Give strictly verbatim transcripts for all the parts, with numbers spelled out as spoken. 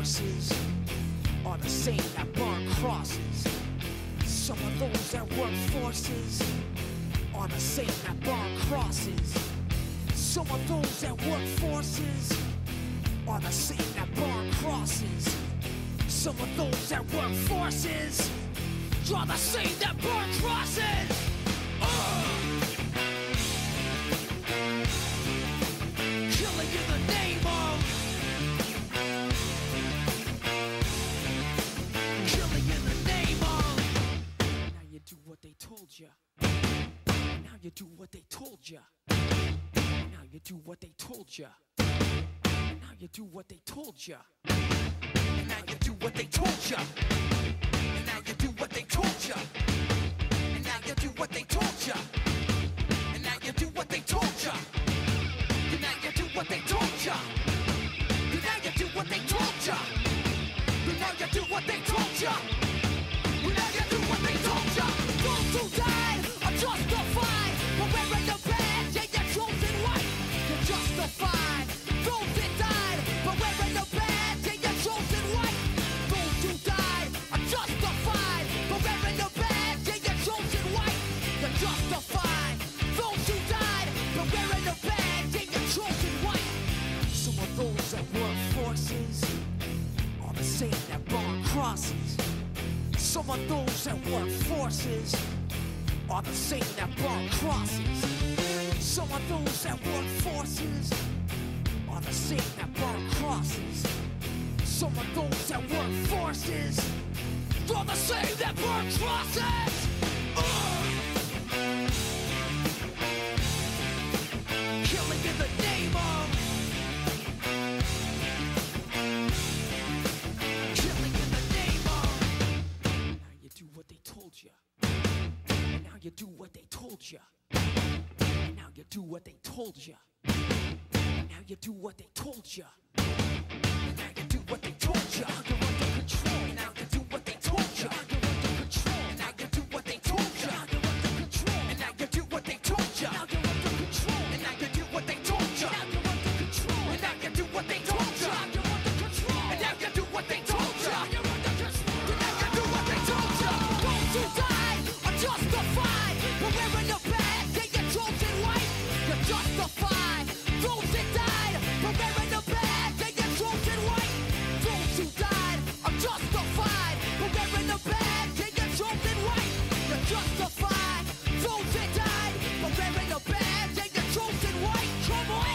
horses are the same that burn crosses. Some of those that work forces are the same that burn crosses. Some of those that work forces are the same that burn crosses. Some of those that work forces are the same that burn crosses. Uh. Killing in the name of. Killing in the name of. Now you do what they told ya. Now you do what they told ya. Now you do what they told ya. Now you do what they told ya. Now you do what they told ya. And now you do what they told ya. And now you do what they told ya. And now you do what they told ya. And now you do what they told ya. And now you do what they told ya. And now you do what they told ya. And now you do what they told ya. Those who died are justified for wearing the badge and your chosen right. You're justified. Those that died for wearing the badge and your chosen right. Those who died are justified for wearing the badge and your chosen right. You're justified. Those who died for wearing the badge and your chosen right. Some of those that work forces are the same that burn crosses. Some of those that work forces are the same that burn crosses. Some of those that work forces are the same that burn crosses. Some of those that work forces are the same that burn crosses. Uh! Killing in the name of. Killing in the name of. Now you do what they told you. Now you do what they told you. And now you do what they told you. And now you do what they told you. And now you do what they told you. Now you're under control. And now you do what they told you. Now you're under control. And now you do what they told you. Now you're under control. And now you do what they told you. Now you're under control. And now you do what they told you. Now you're under control. And now you do what they told you. Now you're under control. And now you do what they told you. Now you're under control. And now you do what they told you. Those who died are justified for wearing the badge and your chosen right. You're justified. Those that died for wearing the badge and your chosen right. Those who died are justified for wearing the badge and your chosen right. You're justified. Those that died for wearing the badge and your chosen right. Come on.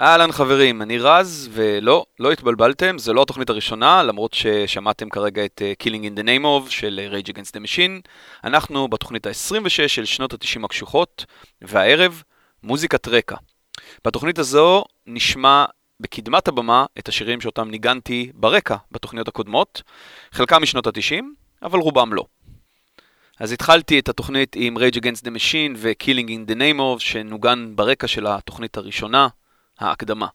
אהלן חברים, אני רז, ולא, לא התבלבלתם, זה לא התוכנית הראשונה, למרות ששמעתם כרגע את Killing in the Name of של Rage Against the Machine. אנחנו בתוכנית ה-עשרים ושש של שנות ה-תשעים הקשוחות, והערב, מוזיקת רקע. בתוכנית הזו נשמע בקדמת הבמה את השירים שאותם ניגנתי ברקע בתוכניות הקודמות, חלקם משנות ה-תשעים, אבל רובם לא. אז התחלתי את התוכנית עם Rage Against the Machine ו-Killing in the Name of שנוגן ברקע של התוכנית הראשונה, ההקדמה.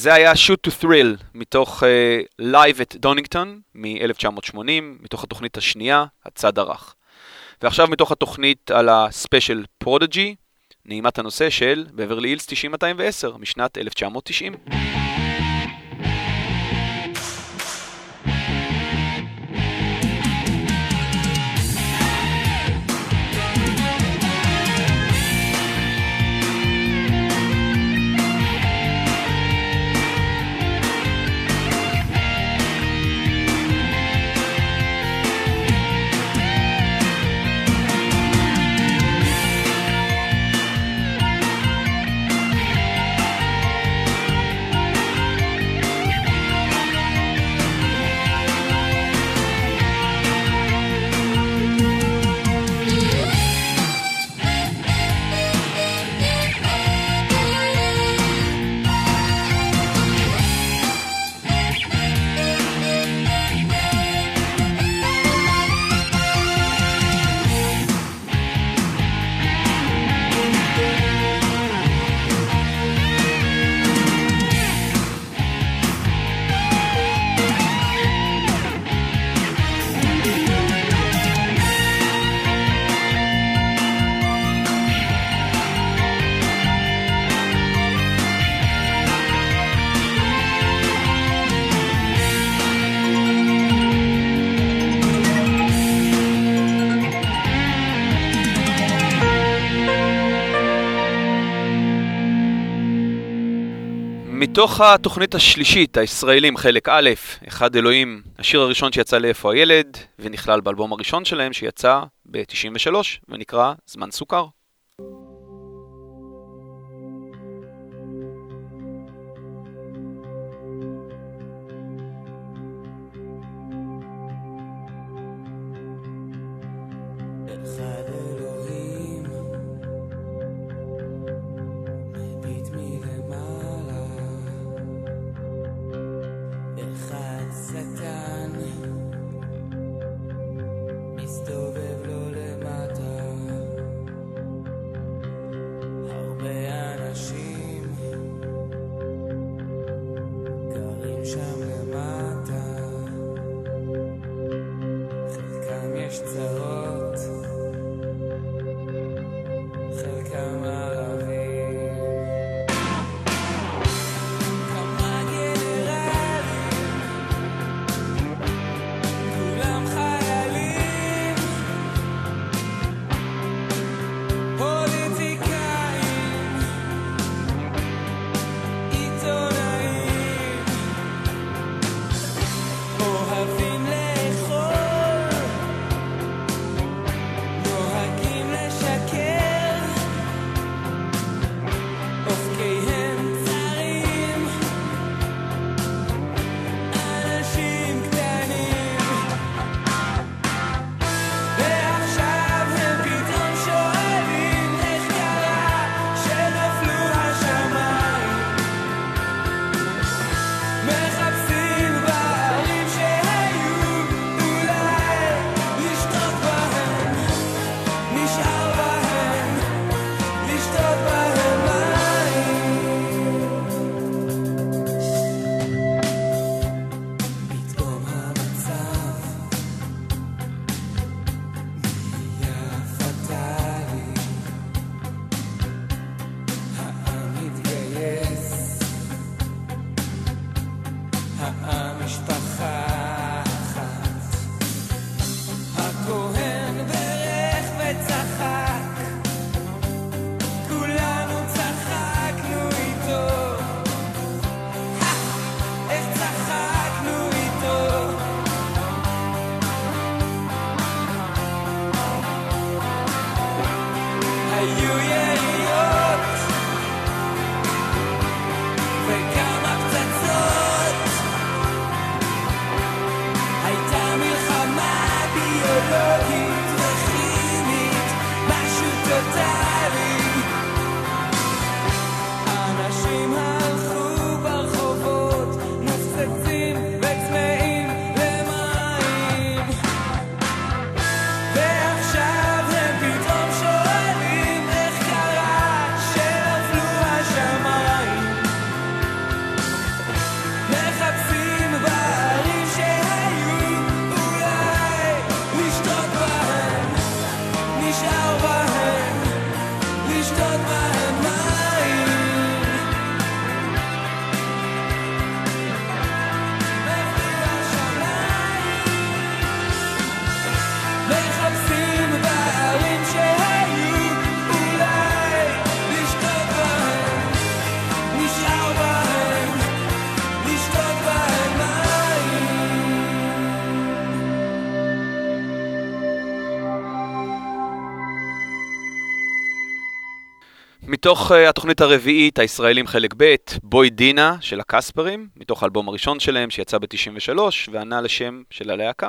זה היה Shoot to Thrill מתוך uh, Live at Donnington מ-אלף תשע מאות שמונים, מתוך התוכנית השנייה, הצד הרך. ועכשיו מתוך התוכנית על הספיישל Prodigy, נעימת הנושא של Beverly Hills תשעים מאתיים ועשר משנת אלף תשע מאות תשעים. מתוך התוכנית השלישית, הישראלים חלק א', אחד אלוהים, השיר הראשון שיצא לאיפה הילד, ונכלל באלבום הראשון שלהם שיצא ב-תשעים ושלוש, ונקרא זמן סוכר. יש צרות מתוך התוכנית הרביעית, הישראלים חלק ב', בוי דינה של הקספרים, מתוך האלבום הראשון שלהם שיצא ב-תשעים ושלוש, וענה לשם של הלהקה.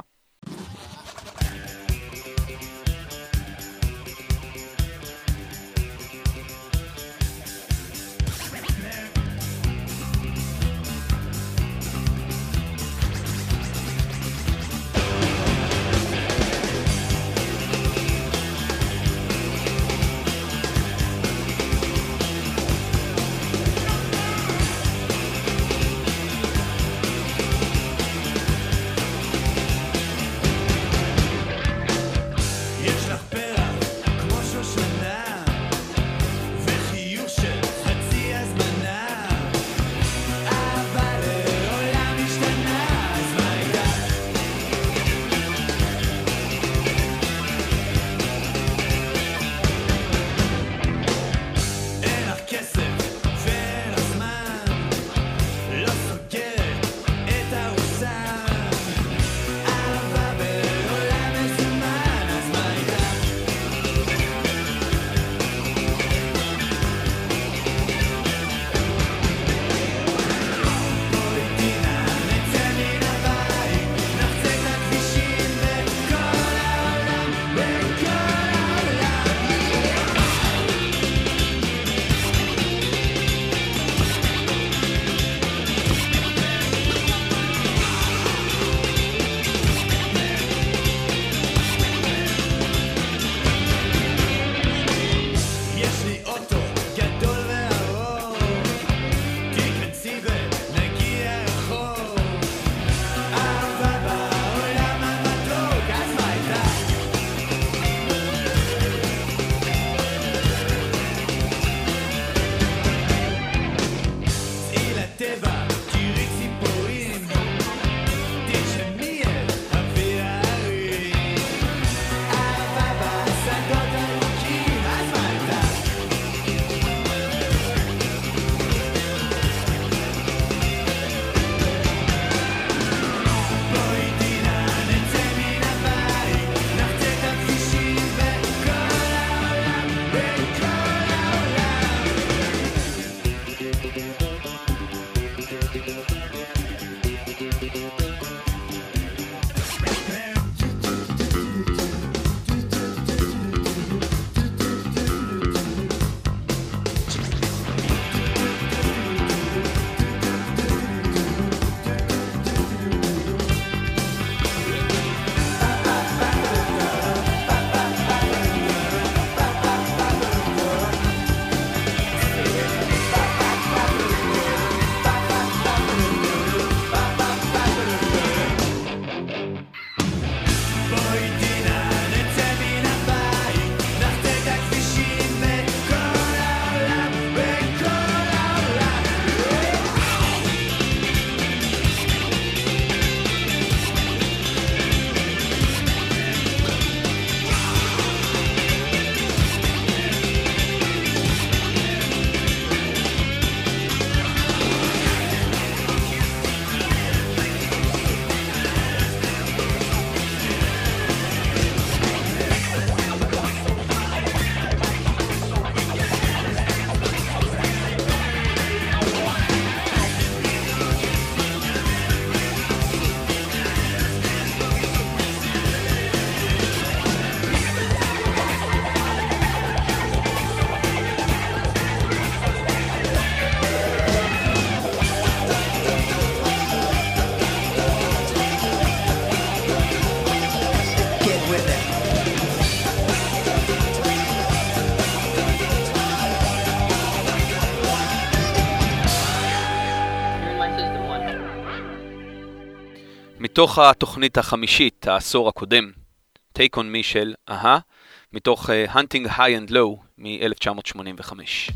מתוך התוכנית החמישית, העשור הקודם, Take On Me של אהה, מתוך uh, Hunting High and Low מ-אלף תשע מאות שמונים וחמש.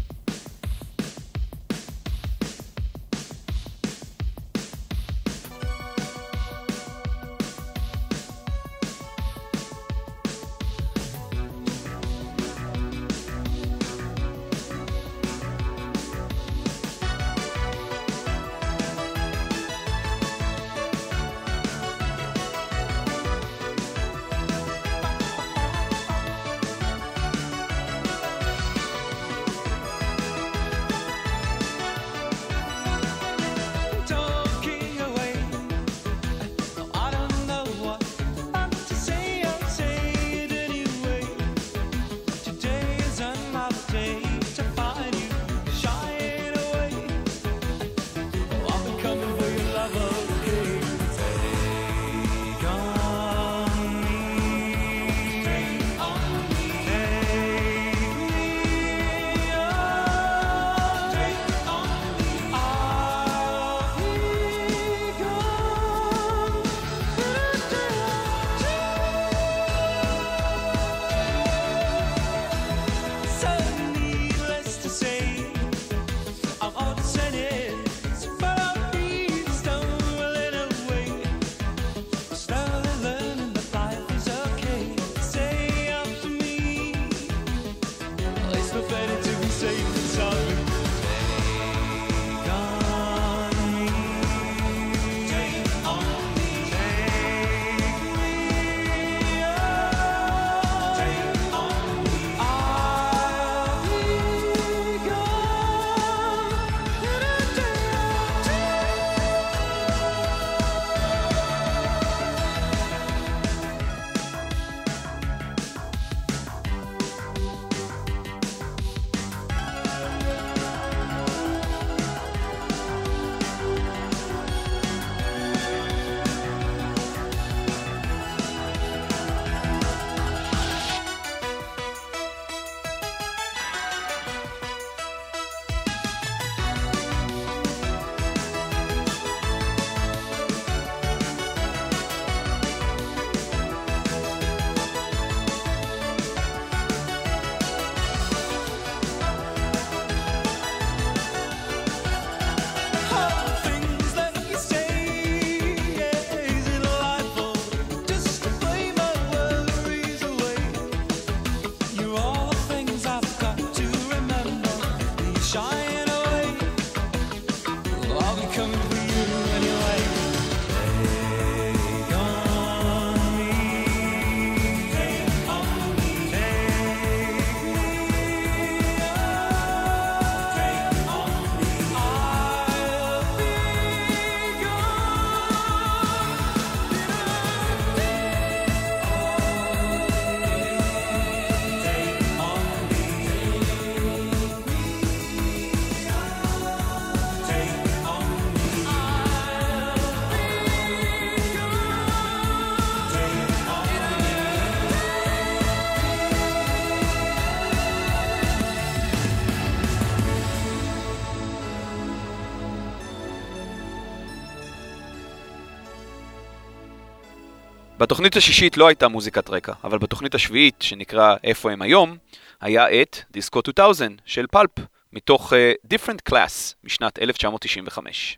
בתוכנית השישית לא הייתה מוזיקת רקע, אבל בתוכנית השביעית, שנקרא איפה הם היום, היה את דיסקו אלפיים של פלפ, מתוך uh, Different Class משנת אלף תשע מאות תשעים וחמש.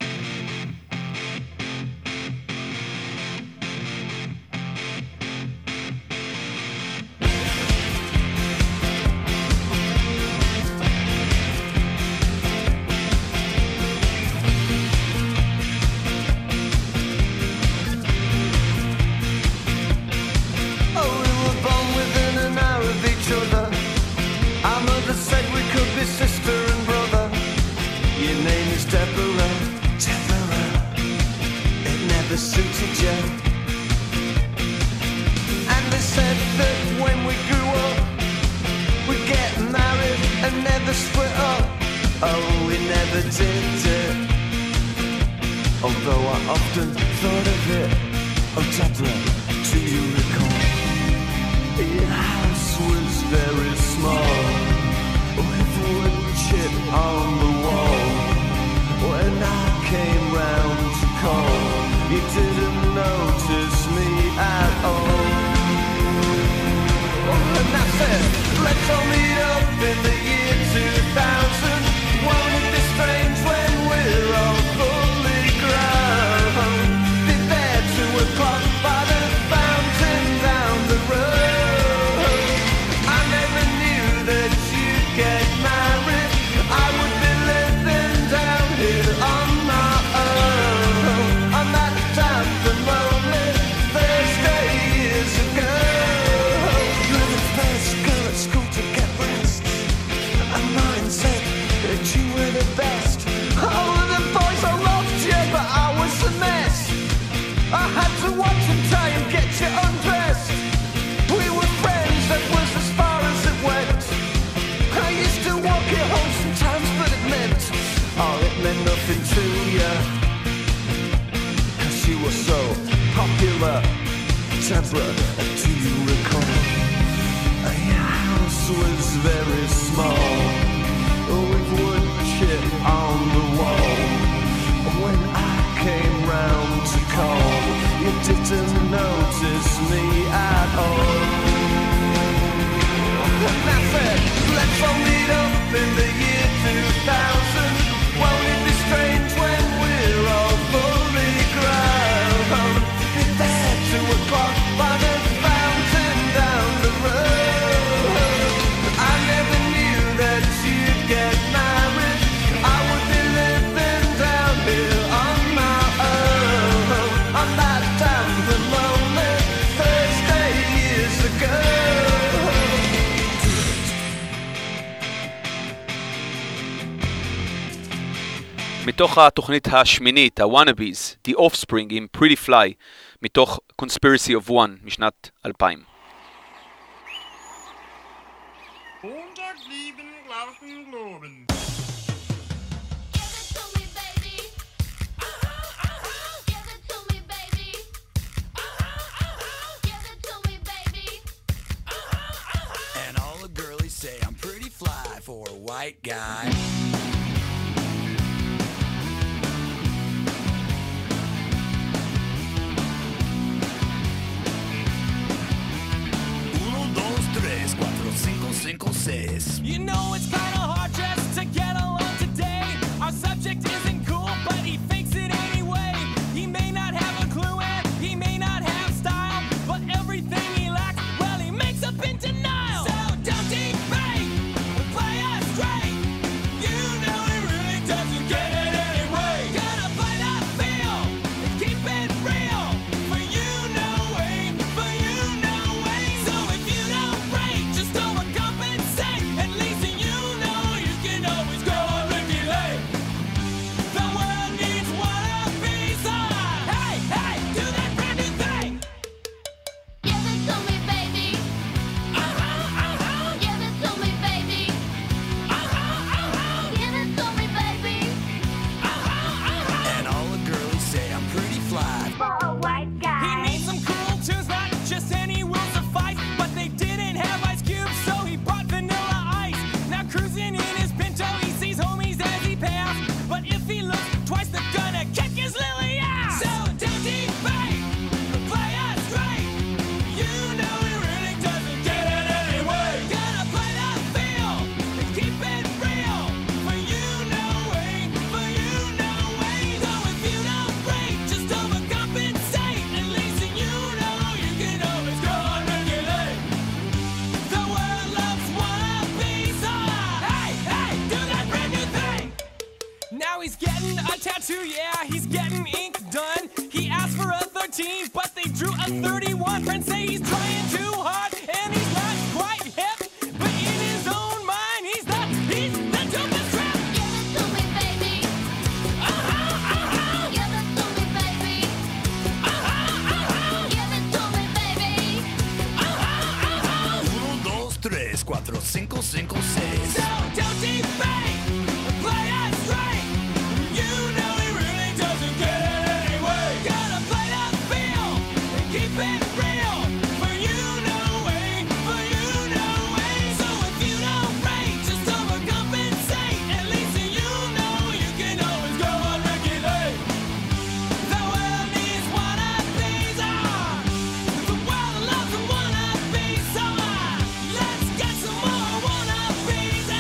מתוך התוכנית השמינית, ה-Wannabes, The Offspring עם Pretty Fly, מתוך Conspiracy of One משנת אלפיים. And all the girlies say I'm pretty fly for a white guy. You know it's kind of hard just to get along today. Our subject isn't cool, but he fakes it anyway. He may not have a clue and he may not have style, but everything he lacks, well, he makes up in denial. So don't deep fake, play us straight. You not thirty-one. Friends say he's trying too hard and he's not quite hip, but in his own mind he's the he's the dopest trap. Give it to me, baby. Uh huh, uh huh. Give it to me, baby. Uh huh, uh huh. Give it to me, baby. Uh huh, uh huh. Uno, dos, tres, cuatro, cinco, cinco, seis. So don't defame. Play it straight. You know he really doesn't get it anyway. Gotta play that field and keep it real. For you know way, for you know way. So if you don't rage, just overcompensate. At least you know you can always go on regulate. The world needs one of these. Ah, the world loves the one of these. So ah, let's get some more one of these. Ah,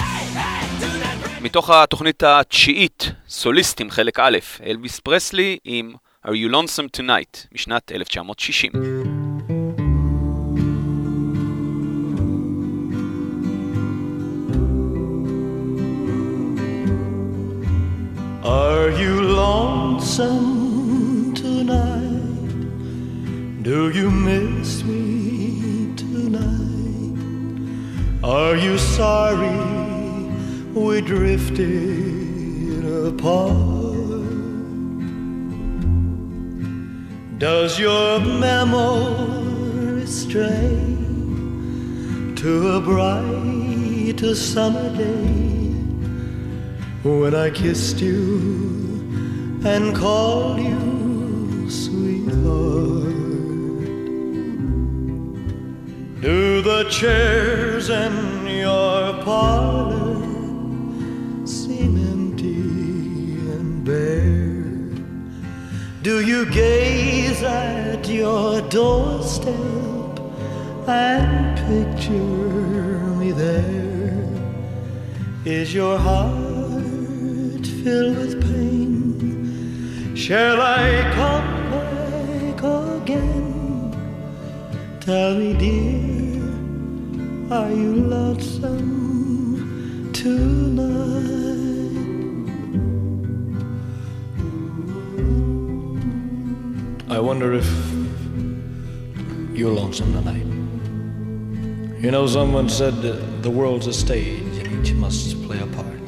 hey, hey, do that. מתוך התוכנית התשיעית, סוליסטים חלק א', אלביס פרסלי עם Are You Lonesome Tonight משנת אלף תשע מאות שישים. Are you lonesome tonight? Do you miss me tonight? Are you sorry we drifted apart? Does your memory stray to a bright summer day when I kissed you and called you sweetheart? Do the chairs in your parlor bare? Do you gaze at your doorstep and picture me there? Is your heart filled with pain? Shall I come back again? Tell me, dear, are you lonesome tonight? I wonder if you're lonesome tonight. You know, someone said that the world's a stage and each must play a part.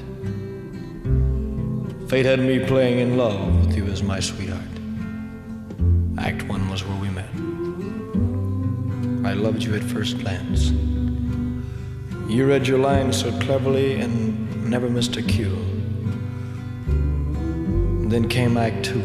Fate had me playing in love with you as my sweetheart. Act one was where we met. I loved you at first glance. You read your lines so cleverly and never missed a cue. Then came act two.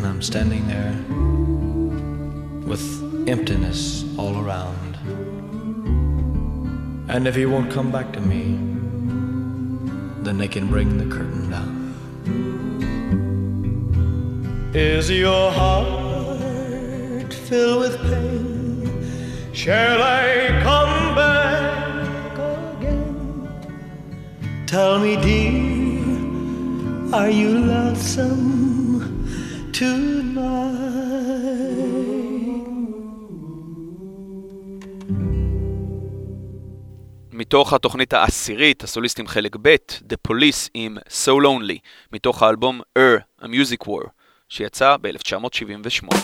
and I'm standing there with emptiness all around. And if he won't come back to me, then they can bring the curtain down. Is your heart filled with pain? Shall I come back again? Tell me, dear, are you lonesome tonight? מתוך התוכנית העשירית, הסוליסטים חלק ב', The Police עם So Lonely, מתוך האלבום A Music War, שיצא ב-אלף תשע מאות שבעים ושמונה.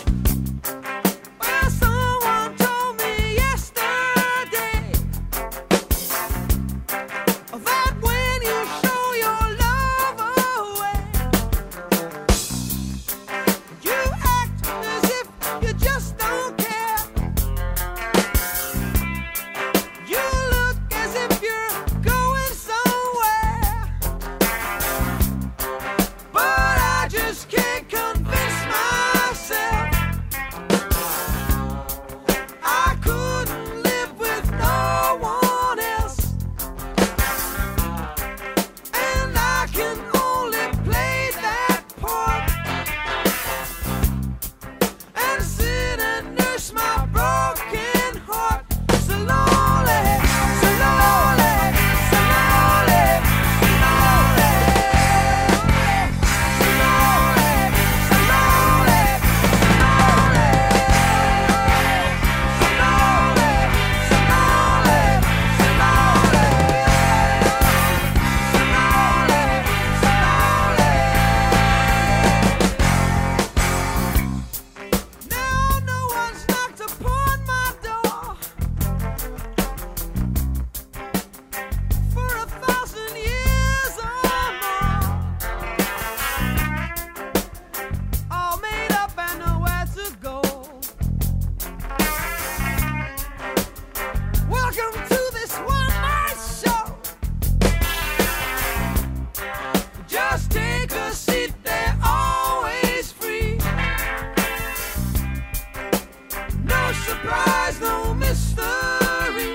mystery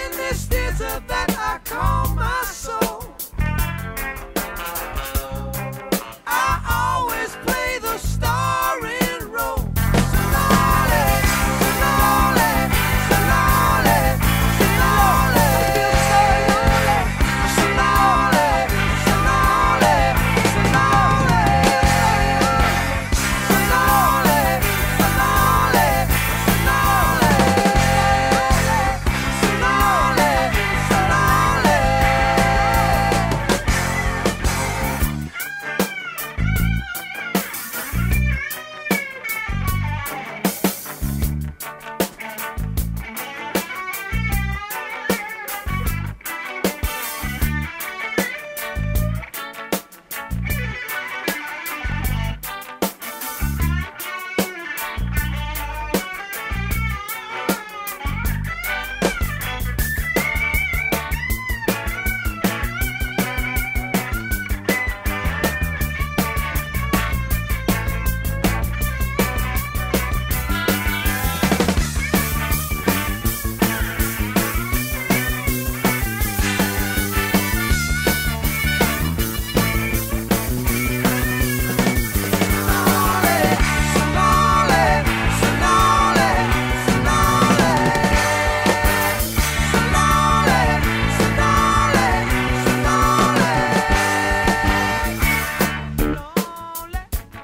in this theater that I call my soul. I always play the starring role.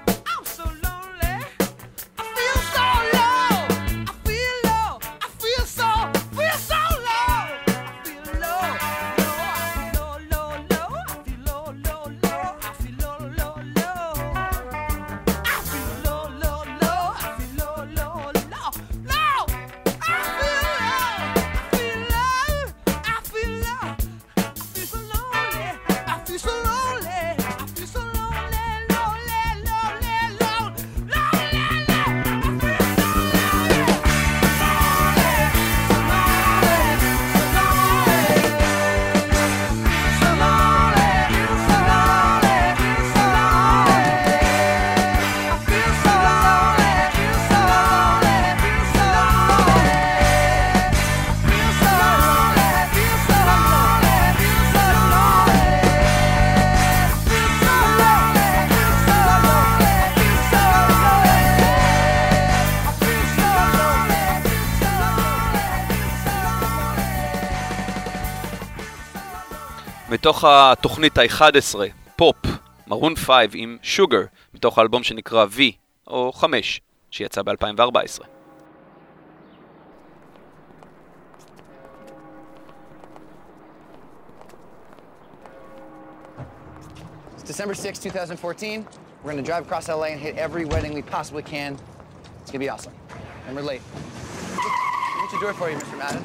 So lonely, so lonely, so lonely, so lonely. I feel so lonely, so lonely, so lonely, so lonely, so lonely, so lonely, so lonely, so lonely, so lonely. מתוך התוכנית ה-אחת עשרה, פופ, מרון חמש עם Sugar, מתוך האלבום שנקרא V, או חמש, שיצא ב-אלפיים וארבע עשרה. It's December sixth, twenty fourteen. We're going to drive across L A and hit every wedding we possibly can. It's going to be awesome. And we're late. What's the door for you, Mister Madden?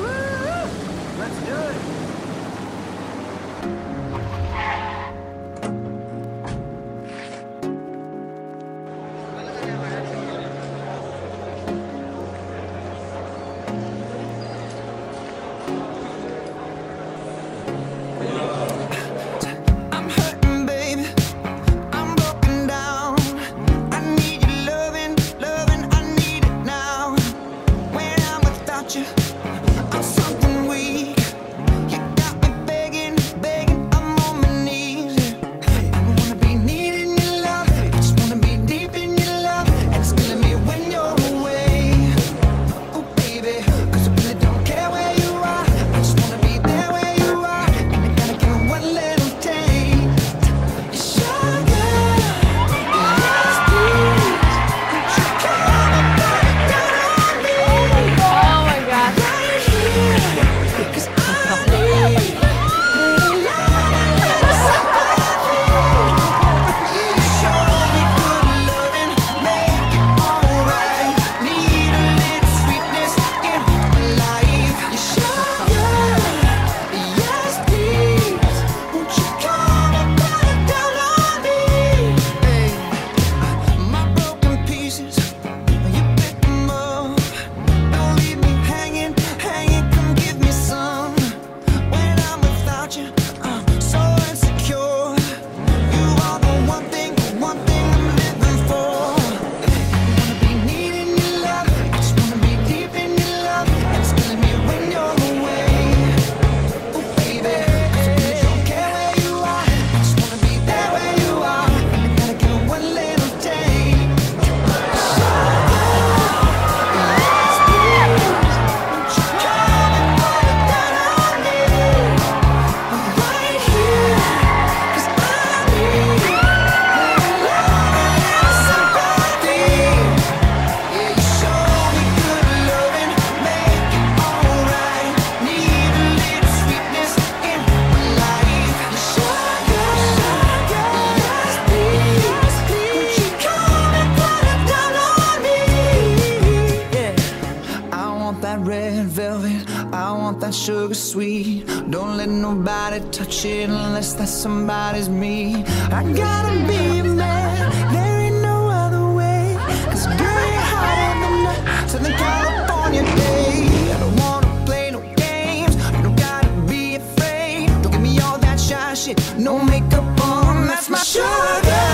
Woo-hoo! Let's do it! I'm hurting, baby. I'm broken down. I need your loving, loving. I need it now. When I'm without you, I'm something weak. that sugar sweet. Don't let nobody touch it unless that somebody's me. I gotta be a man, there ain't no other way. Cause girl, you're hotter than the Southern California day. I don't wanna play no games, you don't gotta be afraid. Don't give me all that shy shit, no makeup on, that's my sugar.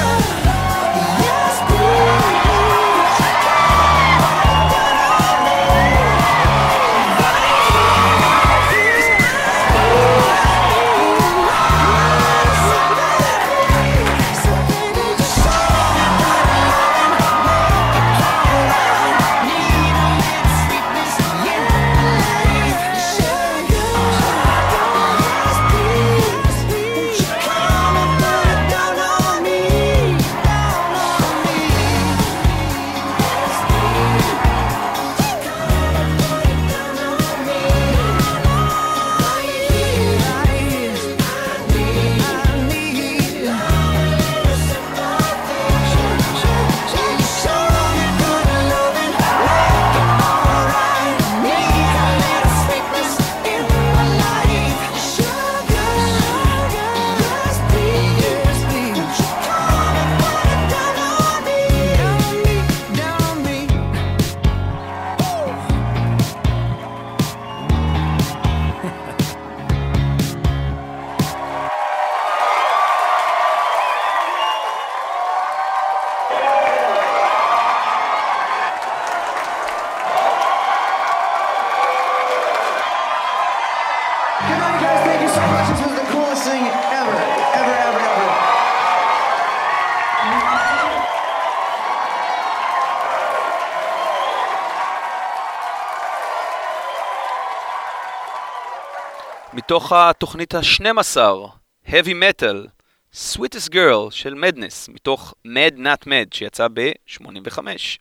מתוך התוכנית ה-שתים עשרה, Heavy Metal, Sweetest Girl של Madness, מתוך Mad Not Mad, שיצא ב-שמונים וחמש.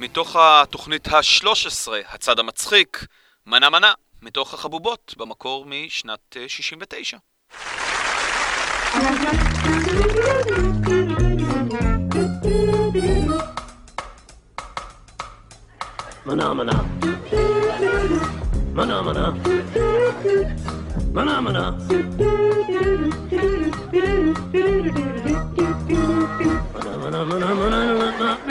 מתוך התוכנית ה-שלוש עשרה, הצד המצחיק, מנה מנה, מתוך החבובות, במקור משנת שישים ותשע. מנה מנה מנה מנה מנה מנה מנה מנה מנה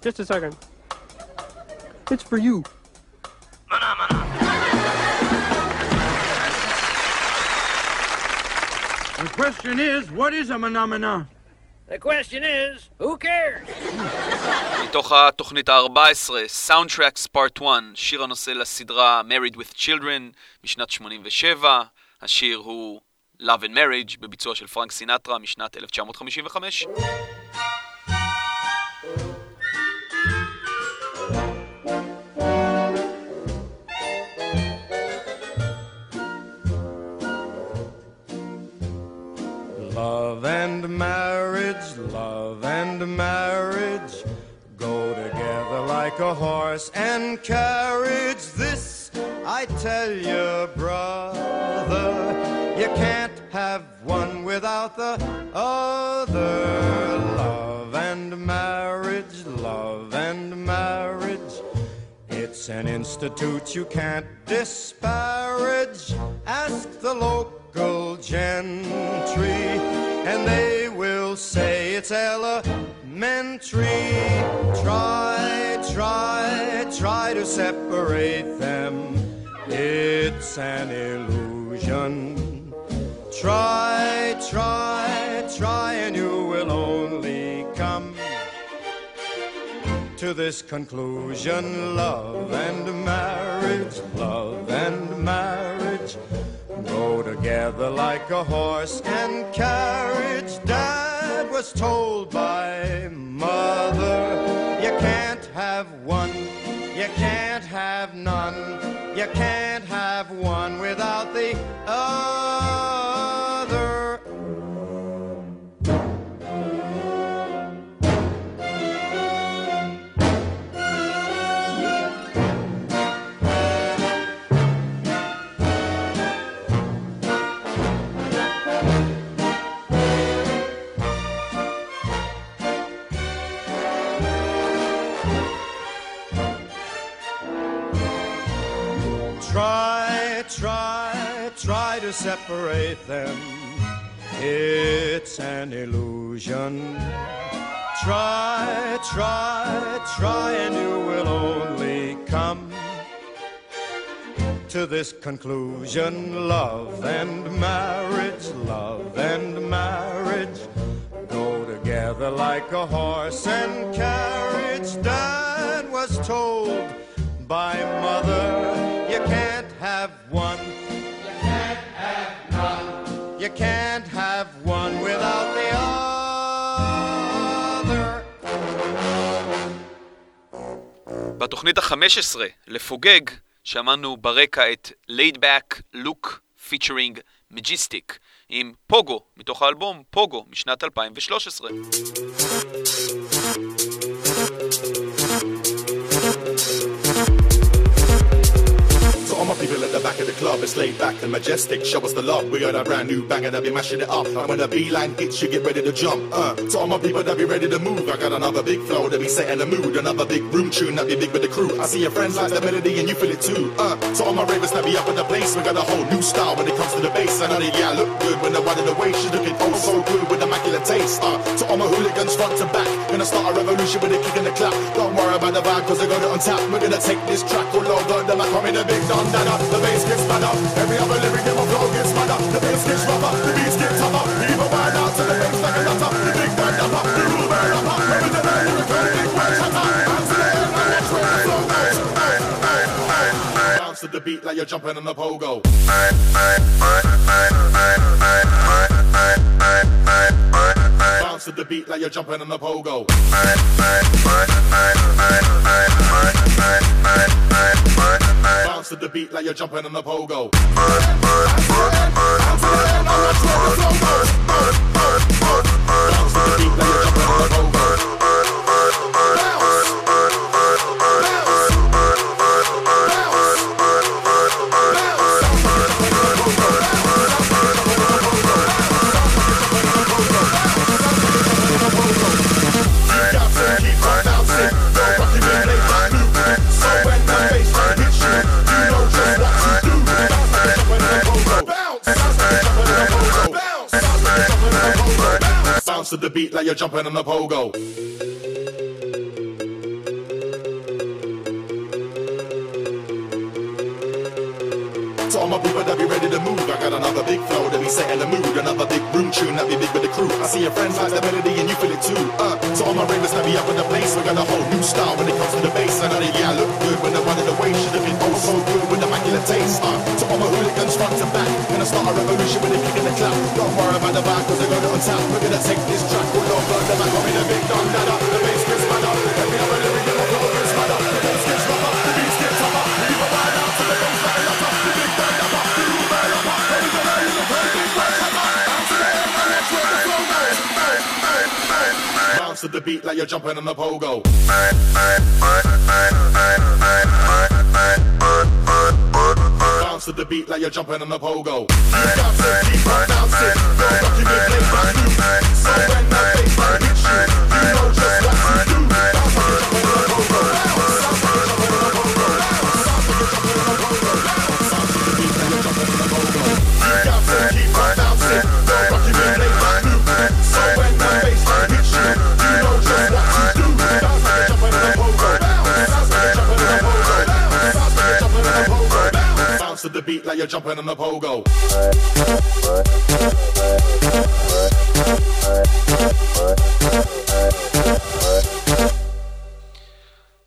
Just a second. It's for you. מנה מנה. The question is, what is a מנה מנה? The question is, who cares? מתוך התוכנית ה-ארבע עשרה, Soundtracks Part אחת, שיר הנושא לסדרה Married with Children משנת שמונים ושבע. השיר הוא Love and Marriage בביצוע של פרנק סינטרה משנת אלף תשע מאות חמישים וחמש. Love and marriage, love and marriage go together like a horse and carriage. This I tell you, brother, you can't have one without the other. Love and marriage, love and marriage, it's an institute you can't disparage. Ask the local gentry, and they will say it's elementary. Try, try, try to separate them, it's an illusion. Try, try, try, and you will only come to this conclusion. Love and marriage, love and marriage go together like a horse and carriage. Dad was told by mother, you can't have one, you can't have none, you can't have one without the other. Try, try to separate them, it's an illusion. Try, try, try, and you will only come to this conclusion. Love and marriage, love and marriage go together like a horse and carriage. Dad was told by mother, בתוכנית ה-חמש עשרה לפוגג שמענו ברקע את Laid Back Look featuring Majestic עם פוגו מתוך האלבום פוגו משנת אלפיים ושלוש עשרה. People at the back of the club, it's laid back and majestic. Show us the love, we got a brand new bang and I'll be mashing it up. And when the beeline hits, you get ready to jump. Uh, so all my people that be ready to move. I got another big flow that be setting the mood. Another big room tune that be big with the crew. I see your friends like the melody and you feel it too. Uh, so all my ravers that be up in the place. We got a whole new style when it comes to the bass. And I know yeah, I look good when I wide in the waist. She's looking oh so good with immaculate taste. Uh, so all my hooligans front to back. Gonna start a revolution with a kick and a clap. Don't worry about the vibe cause I got it on tap. We're gonna take this track all over them. I come in a big dun dun. The bass gets madder, every other lyric in my flow gets madder. The bass gets rougher, the beats get tougher. People wild out to the bass like a nutter. The big band upper, the rule band upper. Maybe the band will return, big band upper. Bounce to the end, and let's roll the flow. Hey, hey, hey, hey, hey. Bounce to the beat like you're jumping on the pogo. Hey, hey, hey, hey, hey, hey, hey, hey, hey, hey, hey. Bounce to the beat like you're jumping on the pogo. Hey, hey, hey, hey, hey, hey, hey, hey, hey, hey, hey. Bounce to the beat like you're jumping on the pogo. To the beat like you're jumping on the pogo. So all my people that be ready to move. I got another big flow that be setting the mood. Another big room tune that be big with the crew. I see your friends like the melody and you feel it too. uh, So all my ravers that be up in the place. We got a whole new style when it comes to the bass. I know that yeah, I look good when I run it away. Should've been oh so good with immaculate taste. uh, So all my hooligans front to back. Gonna start a revolution when they kick in the clap. Don't worry about the vibe cause I got it on tap. We're gonna take this track all over them. I got me the big dun dun dun. The bass gets madder, every other lyric in my flow gets madder. The bass gets rougher, the beats get tougher. People wild out to the bass like a nutter. The big band upper, the room band upper. Every the man in the play, big band upper. Bounce to the end and let's roll the flow. Bounce, bounce, bounce, bounce, bounce. Bounce to the beat like you're jumping on the pogo. Bounce, bounce, bounce, bounce, bounce, bounce, bounce, bounce, bounce, bounce, bounce. Bounce to the beat like you're jumping on the pogo. You got to keep on bouncing. No document play by you. So when the bass line hits you, you know just what to do. Bounce to the jumping on the pogo. Bounce to the jumping on the pogo. Bounce to the jumping on the pogo. Bounce to the beat like you're jumping on the pogo. You got to keep on bouncing. No document play by you. So when the bass line hits you, you know just what to do. Bounce to the jumping on the pogo. Bounce to the jumping on the pogo. Bounce to the jumping on the pogo. Bounce to the beat like you're jumping on the pogo.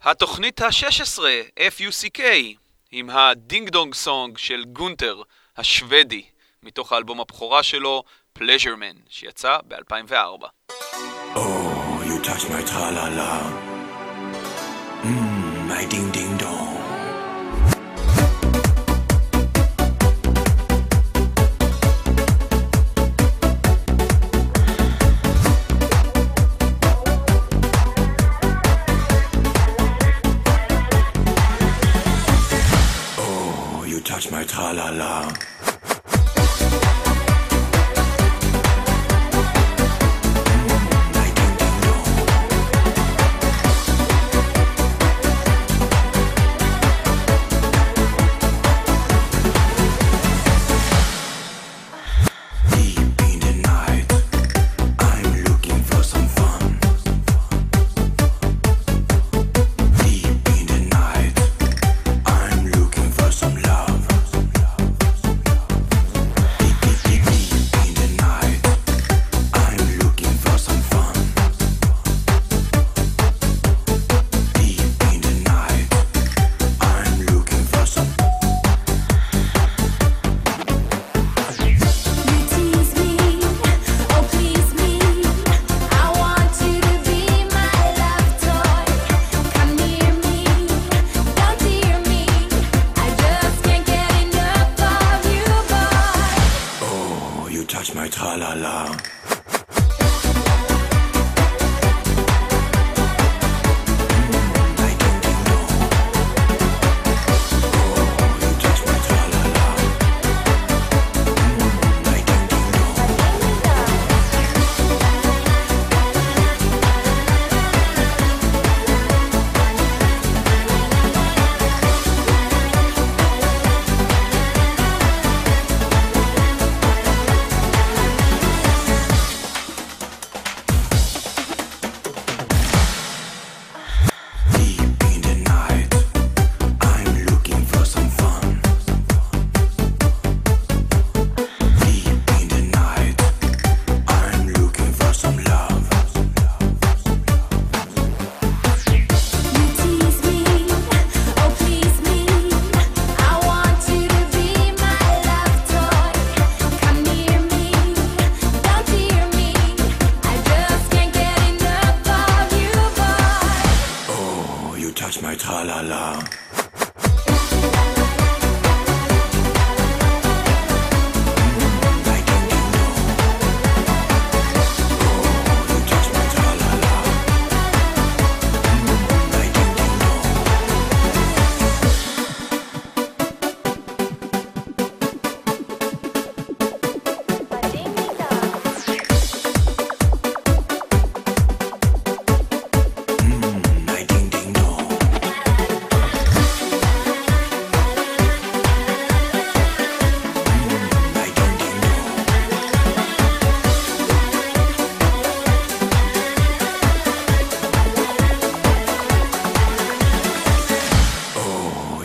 התוכנית ה-שש עשרה, F U C K, עם הדינג דונג סונג של גונטר, השוודי, מתוך האלבום הבכורה שלו, Pleasureman, שיצא ב-אלפיים וארבע. Oh, you touch my tra-la-la. Mm, my ding-ding-dong. Touch my tra-la-la.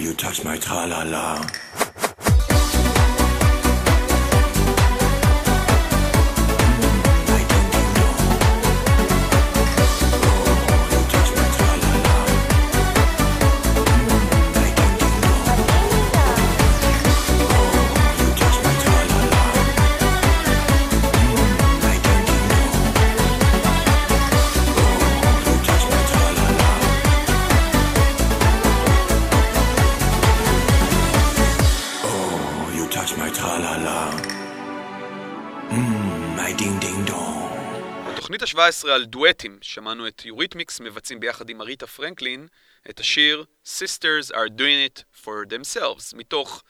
you touch my tralala. שבע עשרה על דואטים, שמענו את יוריתמיקס מבצעים ביחד עם ריטה פרנקלין את השיר Sisters Are Doing It For Themselves מתוך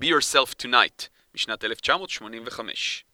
Be Yourself Tonight משנת אלף תשע מאות שמונים וחמש.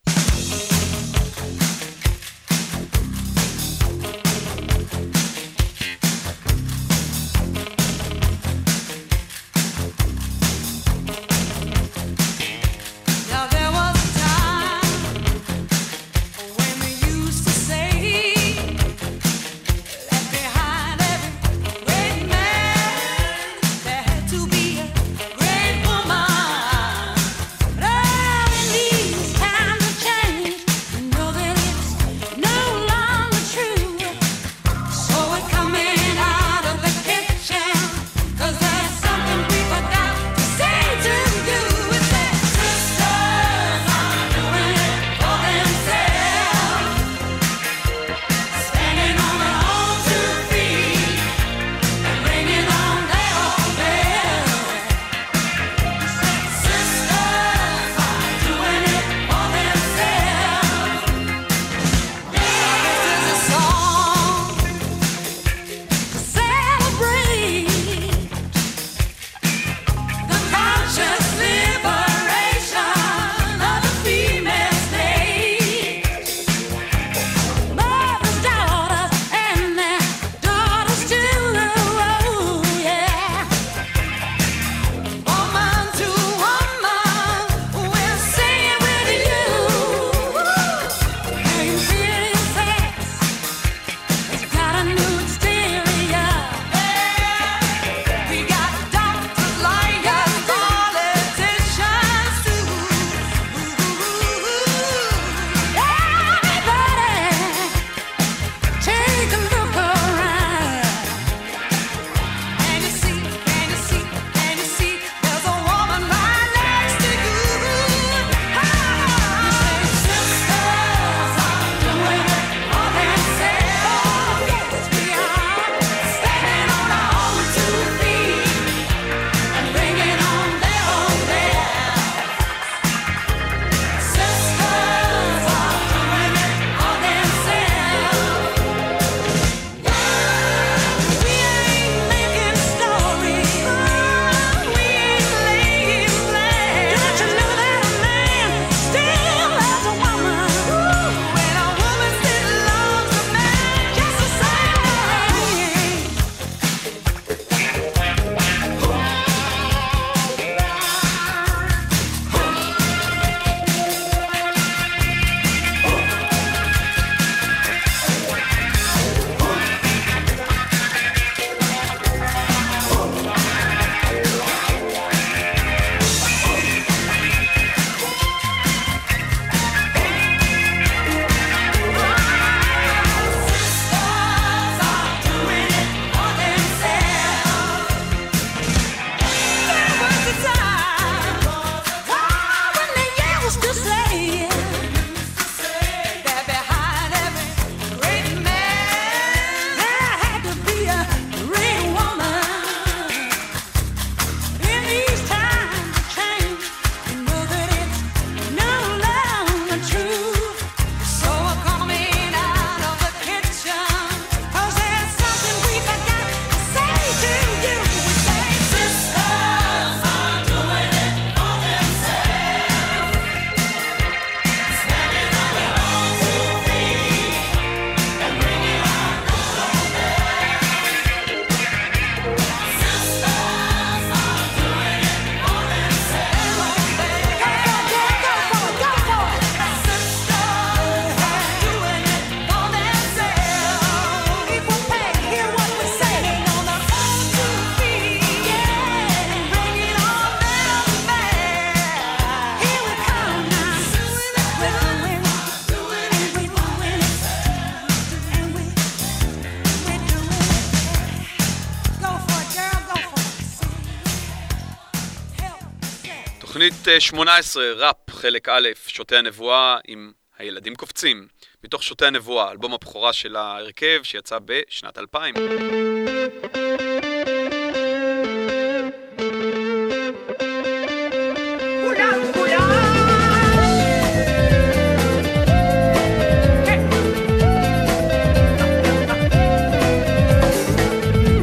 תוכנית שמונה עשרה, ראפ, חלק א', שוטי הנבואה עם הילדים קופצים. מתוך שוטי הנבואה, אלבום הבכורה של ההרכב שיצא בשנת אלפיים.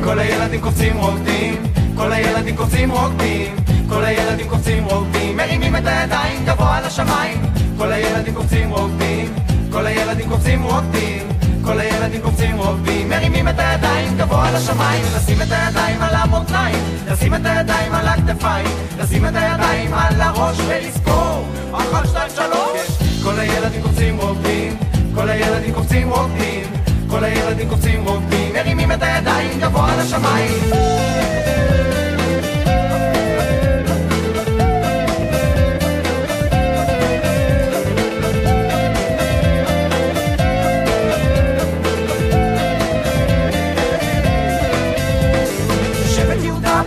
כל הילדים קופצים רוקדים, כל הילדים קופצים רוקדים, כל הילדים קופצים רוקדים, מרימים את הידיים גבוה לשמיים. כל הילדים קופצים רוקדים, כל הילדים קופצים רוקדים, כל הילדים קופצים רוקדים, מרימים את הידיים גבוה לשמיים. לשים את הידיים על המותניים, לשים את הידיים על הכתפיים, לשים את הידיים על הראש ולזכור אחת, שתיים, שלוש. כל הילדים קופצים רוקדים, כל הילדים קופצים רוקדים, כל הילדים קופצים רוקדים, מרימים את הידיים גבוה לשמיים.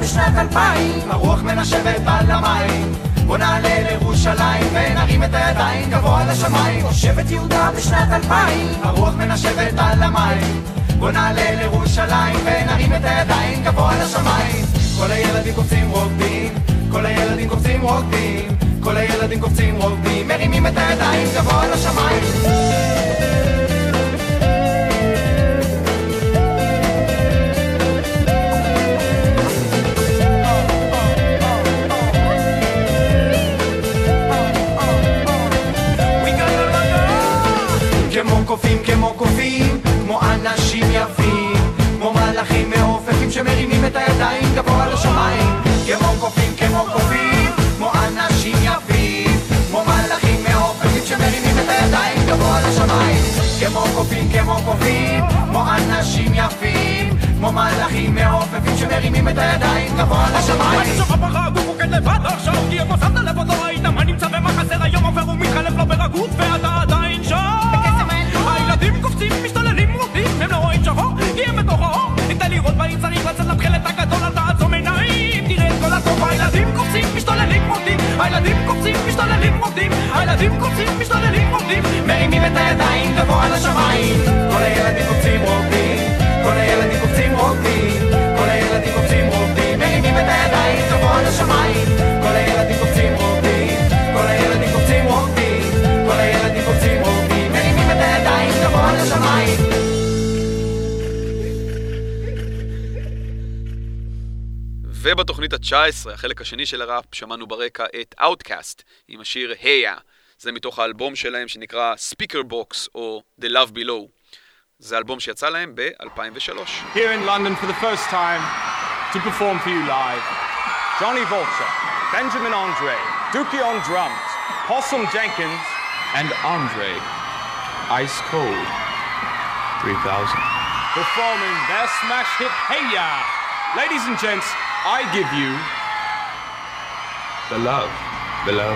בשנת אלפיים, הרוח מנשבת על המים, בוא נעלה לירושלים ונרים את הידיים גבוה לשמיים. יושבת יהודה בשנת אלפיים, הרוח מנשבת על המים, בוא נעלה לירושלים ונרים את הידיים גבוה לשמיים. כל הילדים קופצים רוקדים, כל הילדים קופצים רוקדים, כל הילדים קופצים רוקדים, מרימים את הידיים גבוה לשמיים. קופים כמו קופים, כמו אנשים יפים, כמו מלאכים מעופפים שמרימים את הידיים גבוה לשמיים. כמו קופים כמו קופים, כמו אנשים יפים, כמו מלאכים מעופפים שמרימים את הידיים גבוה לשמיים. כמו קופים כמו קופים, כמו אנשים יפים, כמו מלאכים מעופפים שמרימים את הידיים גבוה לשמיים. אני שוכב אחר ופוקד לבד עכשיו, כי אם עושבת לבד לא היית מה נמצא ומה חסר, היום עובר ומתחלף לו ברגות ואתה עדיין שם. הילדים קופצים, משתוללים, רוקדים, הם לא רואים שחור, כי הם בתוך האור. כדי לראות בעיר צריך לצאת לבחלת הגדול, אל תעצום עיניים, תראה את כל הטוב. הילדים קופצים, משתוללים, רוקדים, הילדים קופצים, משתוללים, רוקדים, הילדים קופצים, משתוללים, רוקדים, מרימים את הידיים גבוה לשמיים. כל הילדים קופצים, רוקדים, כל הילדים קופצים, רוקדים, כל הילדים קופצים, רוקדים, מרימים את הידיים גבוה לשמיים. כל הילדים קופצים, רוקדים, כל הילדים קופצים, רוקדים, כל הילדים קופצים, רוקדים, לשמיים. ובתוכנית ה-תשע עשרה, החלק השני של הראפ, שמענו ברקע את Outcast עם השיר Hey Ya. זה מתוך האלבום שלהם שנקרא Speaker Box or The Love Below. זה אלבום שיצא להם ב-אלפיים ושלוש. Here in London for the first time to perform for you live Johnny Vulture, Benjamin Andre, Dookie on drums, Possum Jenkins and Andre Ice Cold three thousand performing their smash hit Hey Ya. Ladies and gents, I give you The Love Below.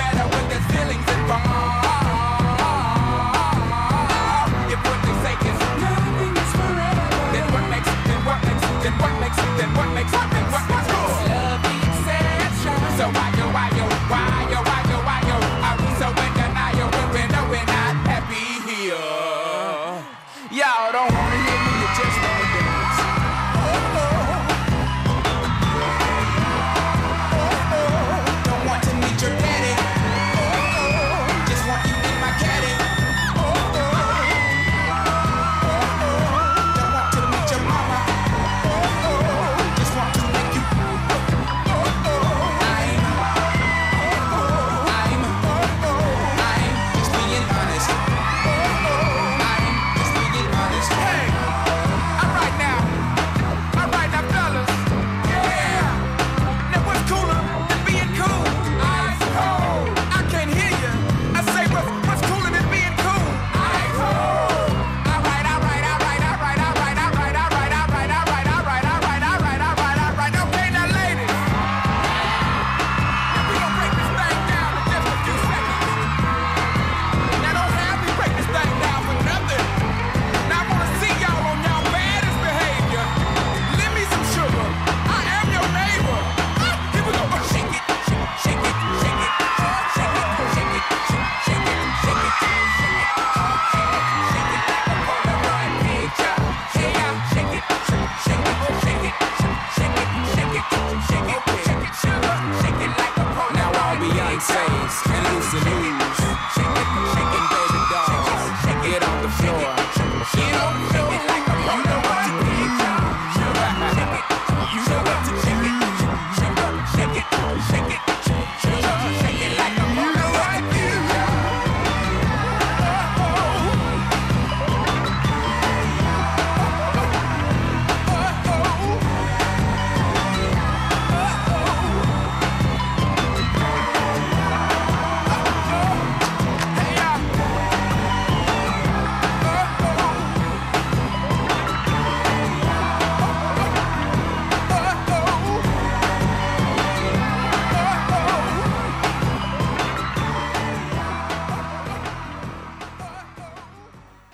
Better when there's feelings involved. You put the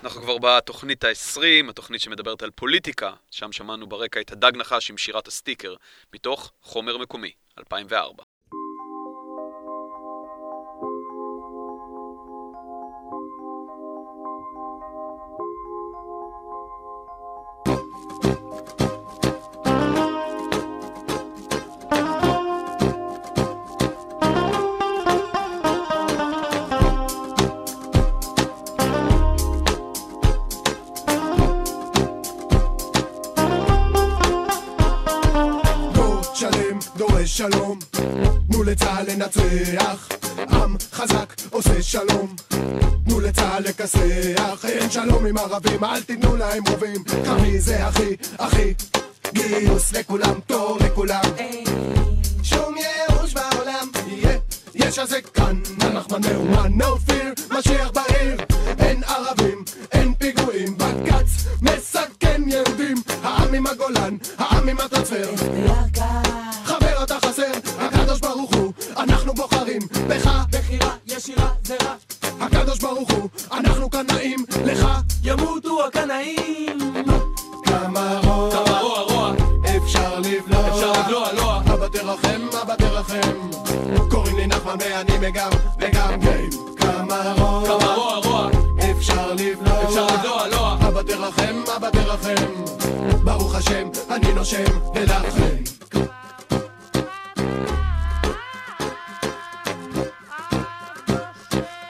אנחנו כבר בתוכנית ה-עשרים, התוכנית שמדברת על פוליטיקה, שם שמענו ברקע את הדג נחש עם שירת הסטיקר, מתוך חומר מקומי, אלפיים וארבע. שלום, תנו לצהל לנצח, עם חזק עושה שלום, תנו לצהל לקסח, אין שלום עם ערבים, אל תתנו להם רובים, חמי זה אחי, אחי, גיוס לכולם, תור לכולם, שום יאוש בעולם, יש הזה כאן, הנחמן מאומן, no fear, משיח בעיר, אין ערבים, אין פיגועים, בגץ מסכן יהודים, העם עם הגולן, העם עם הטרנספר, בך בחירה ישירה זרה הקדוש ברוך הוא אנחנו קנאים לך ימותו הקנאים כמה רוע רוע אפשר לבלוע אפשר לבלוע לא אבא תרחם אבא תרחם קוראים לי נחמן ואני מגם וגם גיים כמה רוע רוע אפשר לבלוע אפשר לבלוע לא אבא תרחם אבא תרחם ברוך השם אני נושם ולכם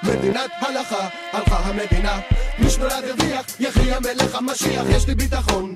מדינת הלכה, הלכה המדינה מי שנולד הרוויח, יחי המלך המשיח יש לי ביטחון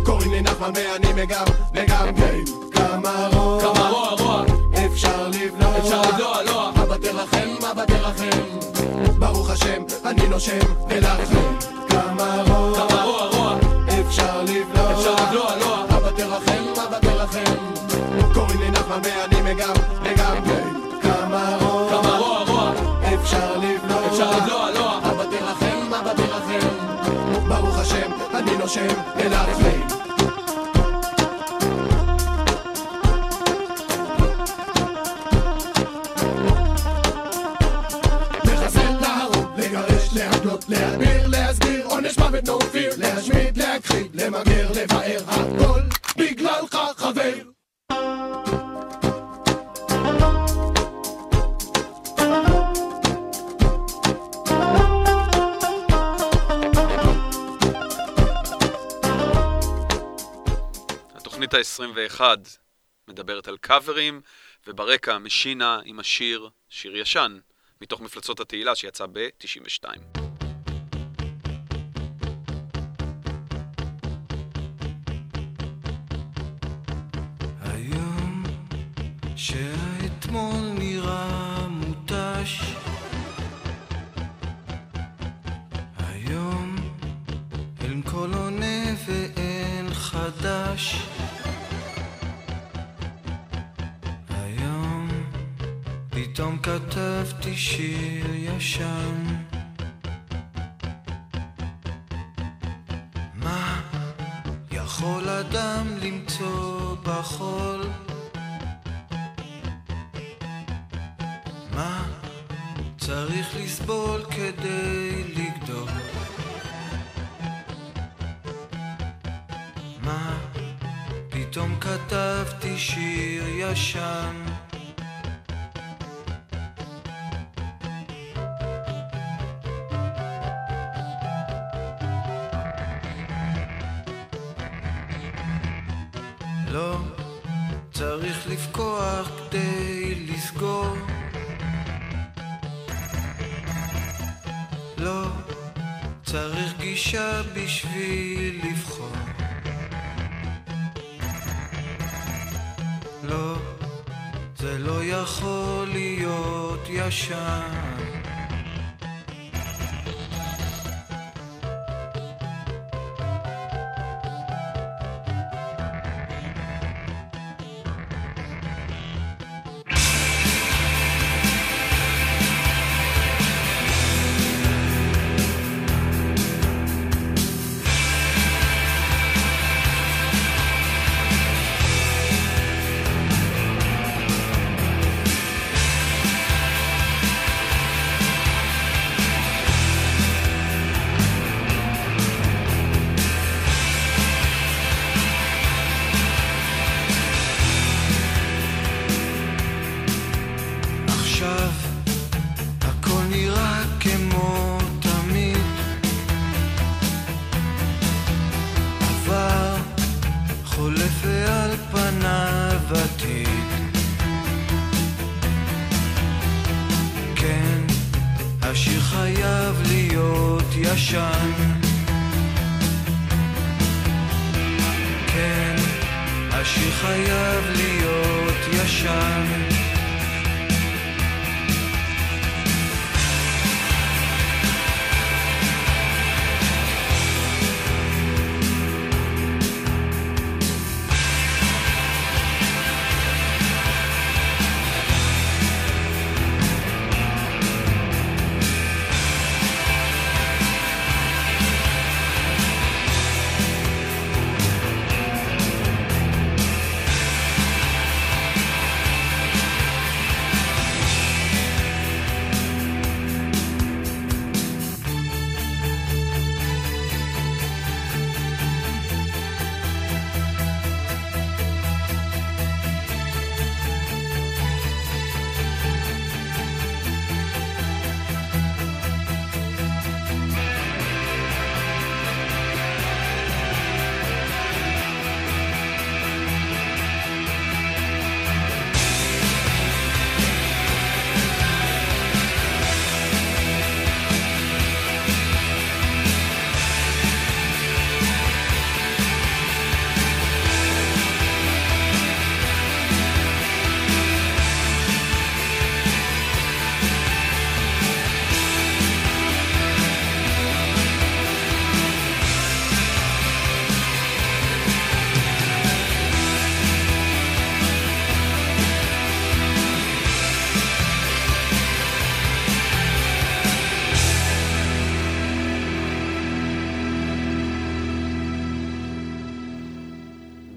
קוראים לי נחמן ואני מגם וגם גיים כמה רוע כמה רוע רוע אפשר לבלוע אפשר לבלוע לא אבא תרחם אבא תרחם ברוך השם אני נושם ולכם כמה רוע כמה רוע רוע אפשר לבלוע אפשר לבלוע לא אבא תרחם אבא תרחם קוראים לי נחמן ואני מגם וגם גיים כמה רוע כמה רוע רוע אפשר לבלוע אפשר לבלוע לא אבא תרחם אבא תרחם ברוך השם אני נושם ולכם להדביר, להסביר, עונש מוות no fear להשמיד, להכחיד, למגר, לבאר הכל בגללך חבר התוכנית ה-עשרים ואחת מדברת על קאברים וברקע משינה עם השיר שיר ישן מתוך מפלצות התהילה שיצא ב-תשעים ושתיים שהאתמול נראה מותש היום אין כל עונה ואין חדש היום פתאום כתבתי שיר ישן מה יכול אדם למצוא בחול מה צריך לסבול כדי לגדול? מה פתאום כתבתי שיר ישן? לא צריך לפקוח כדי לסגור לא צריך גישה בשביל לבחור לא זה לא יכול להיות ישן.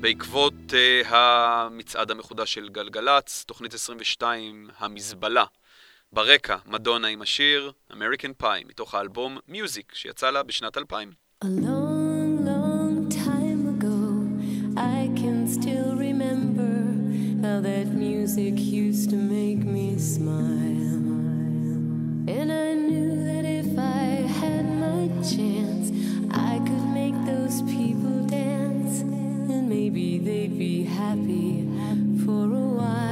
בעקבות uh, המצעד המחודש של גלגלץ, תוכנית עשרים ושתיים, המזבלה. ברקע, מדונה עם השיר American Pie, מתוך האלבום Music, שיצא לה בשנת אלפיים. A long, long time ago, I can still remember how that music used to make me smile. And I knew that if I had my chance, I could make those people dance. And maybe they'd be happy for a while.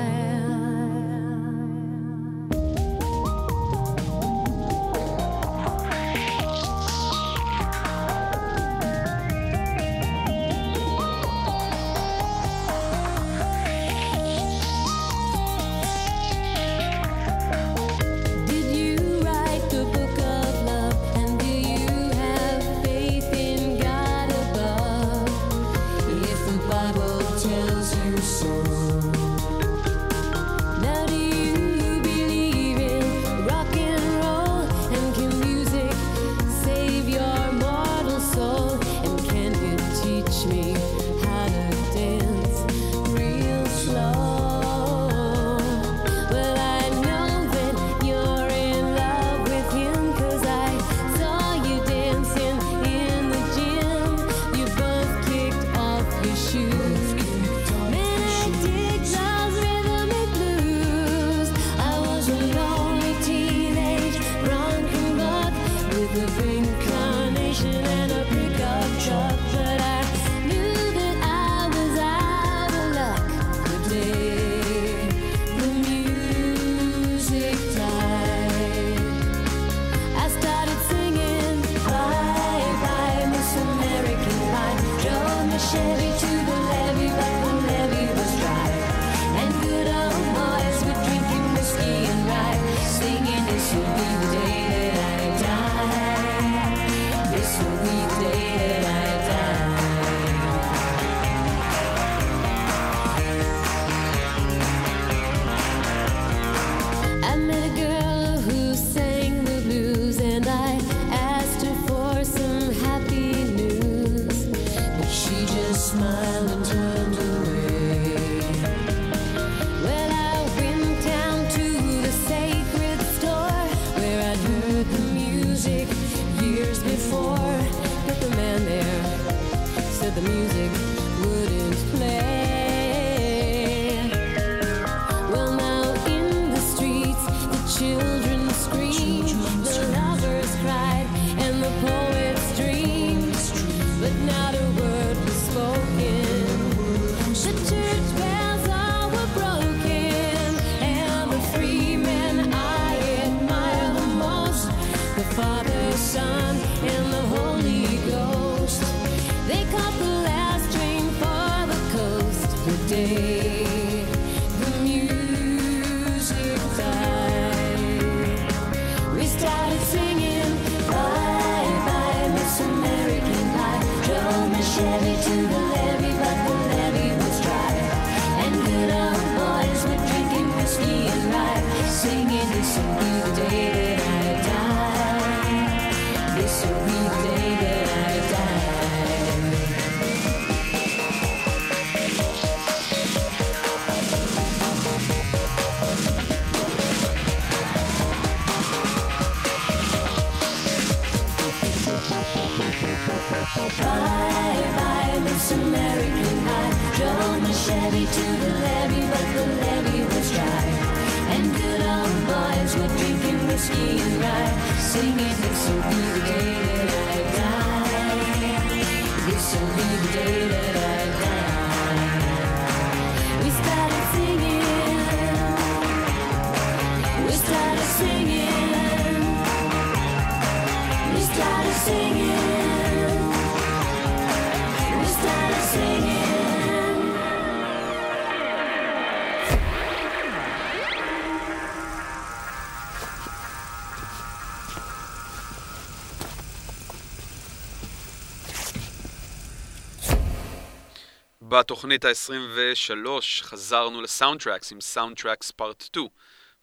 בתוכנית ה-עשרים ושלוש חזרנו לסאונדטרקס עם סאונדטרקס פארט שתיים,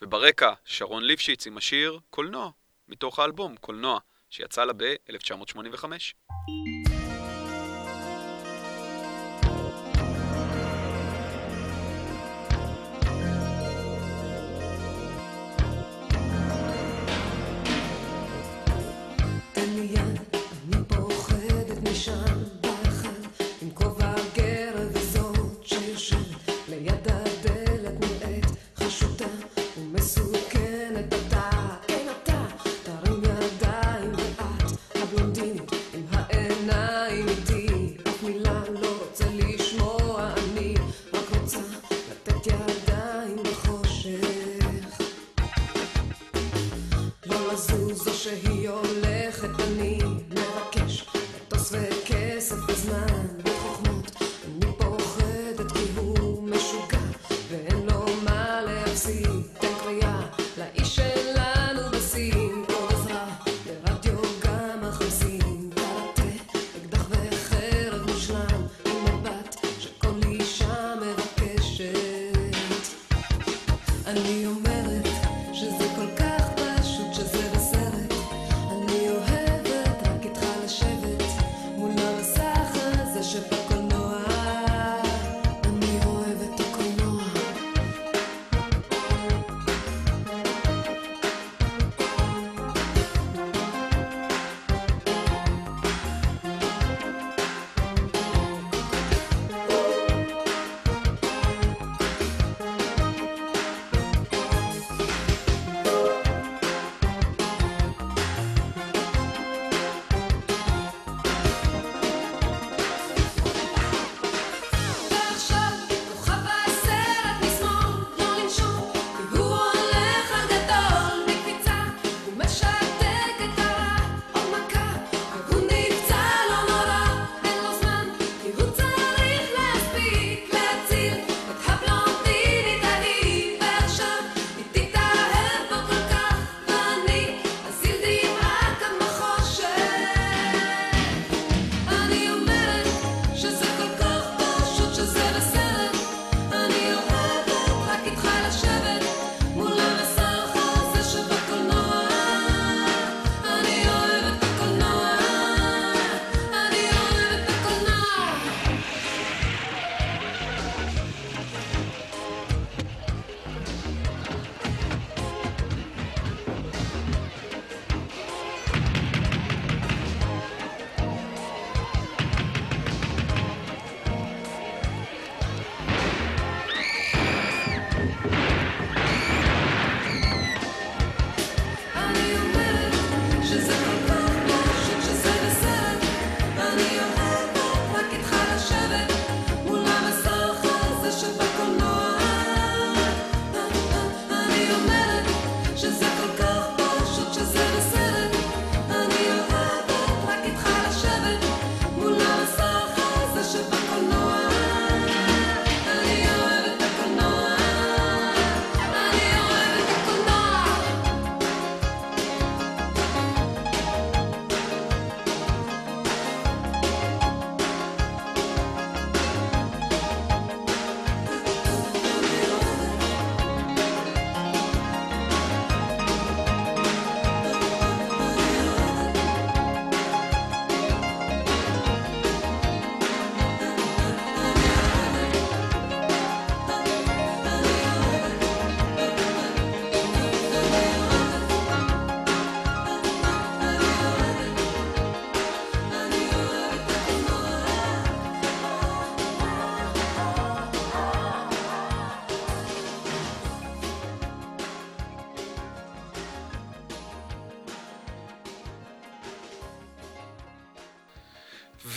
וברקע שרון ליפשיץ עם השיר קולנוע, מתוך האלבום קולנוע, שיצא לה ב-אלף תשע מאות שמונים וחמש. תן לי יד, אני פוחדת משם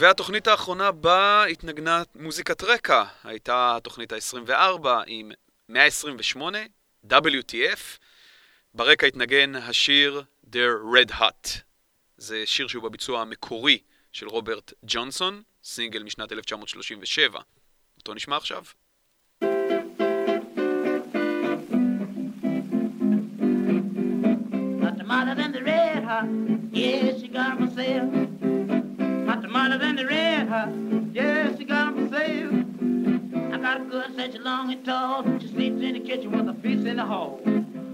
והתוכנית האחרונה בה התנגנה מוזיקת רקע, הייתה התוכנית ה-עשרים וארבע עם מאה עשרים ושמונה, דאבליו טי אף, ברקע התנגן השיר The Red Hat. זה שיר שהוא בביצוע המקורי של רוברט ג'ונסון, סינגל משנת אלף תשע מאות שלושים ושבע. אותו נשמע עכשיו. Hotter than the red hot, yeah, she got for sale. Hot tomato than the red hot, yeah, she got for sale. I got a good such long and tall, she sleeps in the kitchen with a piece in the hall.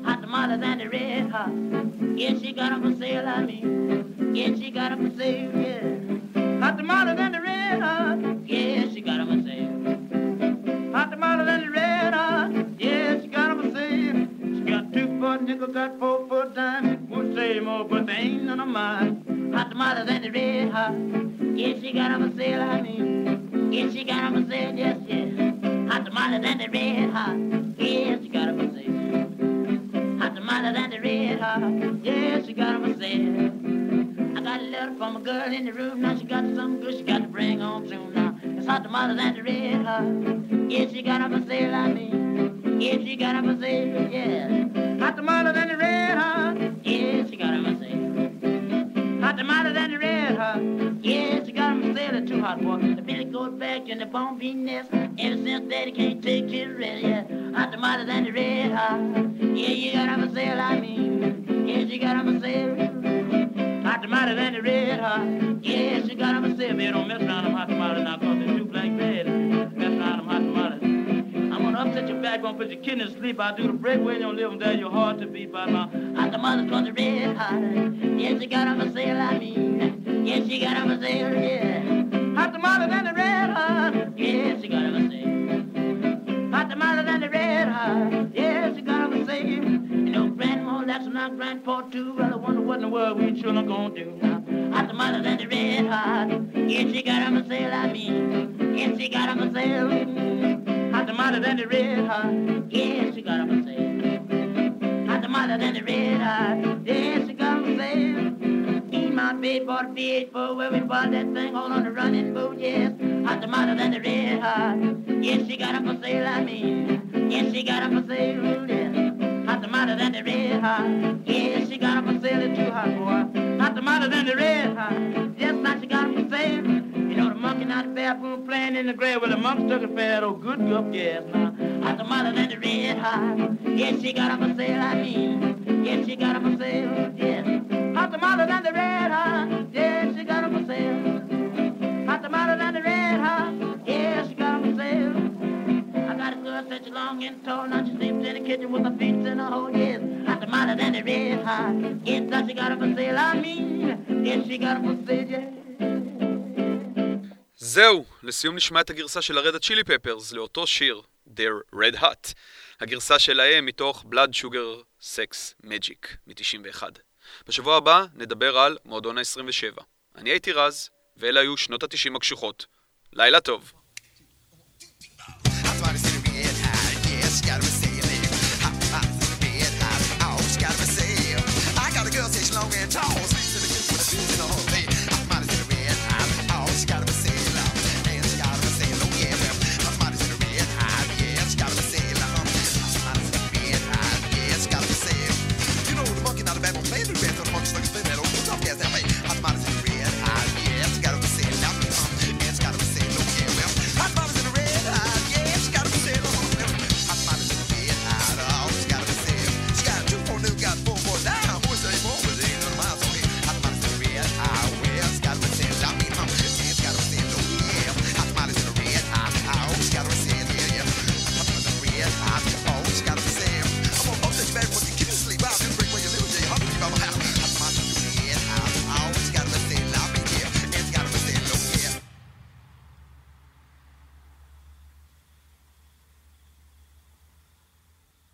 Hot tomato than the red hot, yeah, she got for sale, I mean, yeah, she got for sale, yeah. Hot tomato than the red hot, yeah, she got for sale. Hot tomato than the red hot, yeah, she got for sale. She got two foot nickel, got four foot dime. Say more, but they ain't none of mine. Hot tomatoes and the red hot. Yeah, she got them for sale, I mean. Yeah, she got them for sale, yes, yes. Hot tomatoes and the red hot. Yeah, she got them for sale. Hot tomatoes and the red hot. Yeah, she got them for sale. I got a letter from a girl in the room. Now she got something good she got to bring home soon now. It's hot tomatoes and the red hot. Yeah, she got them for sale, I mean. Yeah, she got them for sale, yeah. Hot tomatoes and the red hot. Yeah, she got him a sale. Hot tomato than the red hot. Yeah, she got him a sale. They're too hot, boy. The belly goes back in the bone bean nest. Ever since daddy can't take it ready. Yeah. Hot tomato than the red hot. Yeah, you got him a sale, I mean. Yeah, she got him a sale. Hot tomato than the red hot. Yeah, she got him a sale. Man, don't mess around them hot tomatoes now, cause they're too black bad. Mess around them hot tomatoes. I'm gonna upset your back, gonna put your kidney to sleep. I'll do the breakaway and you'll live them down. You're hard to beat by now. Hot tomatoes cause they're red hot. Yes, she got 'em for sale, I mean. Yes, she got 'em for sale, yeah. Hot tomatoes and the red hot. Yes, she got 'em for sale. Hot tomatoes and the red hot. Yes, she got 'em for sale. You know, grandma, that's when I grandpa too. Well, I wonder what in the world we children gonna do now. Hot tomatoes and the red hot. Yes, she got 'em for sale, I mean. Yes, she got 'em for sale, yeah. Hot tomato than the red hot, yeah, she got 'em for sale. Hot tomato than the red hot, yeah, she got 'em for sale. He my big boy, big boy, where we bought that thing all on the running boat, yes. Hot tomato than the red hot, yeah, she got 'em for sale, I mean, yeah, she got 'em for sale, yeah. Hot tomato than the red hot, yeah, she got 'em for sale, it's too hot, boy. Hot tomato than the red hot, yes, now she got 'em for sale. You know, the monkey not the baboon playing in the grave with well, the monkey stuck in fat, oh, good gup, yes, now. Hot tomato and the red hot. Yes, she got 'em for sale, I mean. Yes, she got 'em for sale, yes. Hot tomato and the red hot. Yes, she got 'em for sale. Hot tomato and the red hot. Yes, she got 'em for sale. I got a girl such long and tall, now she sleeps in the kitchen with her feet in her hole, yes. Hot tomato and the red hot. Yes, now she got 'em for sale, I mean. Yes, she got 'em for sale, yes. זהו, לסיום נשמע את הגרסה של הרד הצ'ילי פפרס לאותו שיר, They're Red Hot. הגרסה שלהם מתוך Blood Sugar Sex Magic מ-תשעים ואחת. בשבוע הבא נדבר על מועדון ה-עשרים ושבע. אני הייתי רז, ואלה היו שנות ה-תשעים הקשוחות. לילה טוב.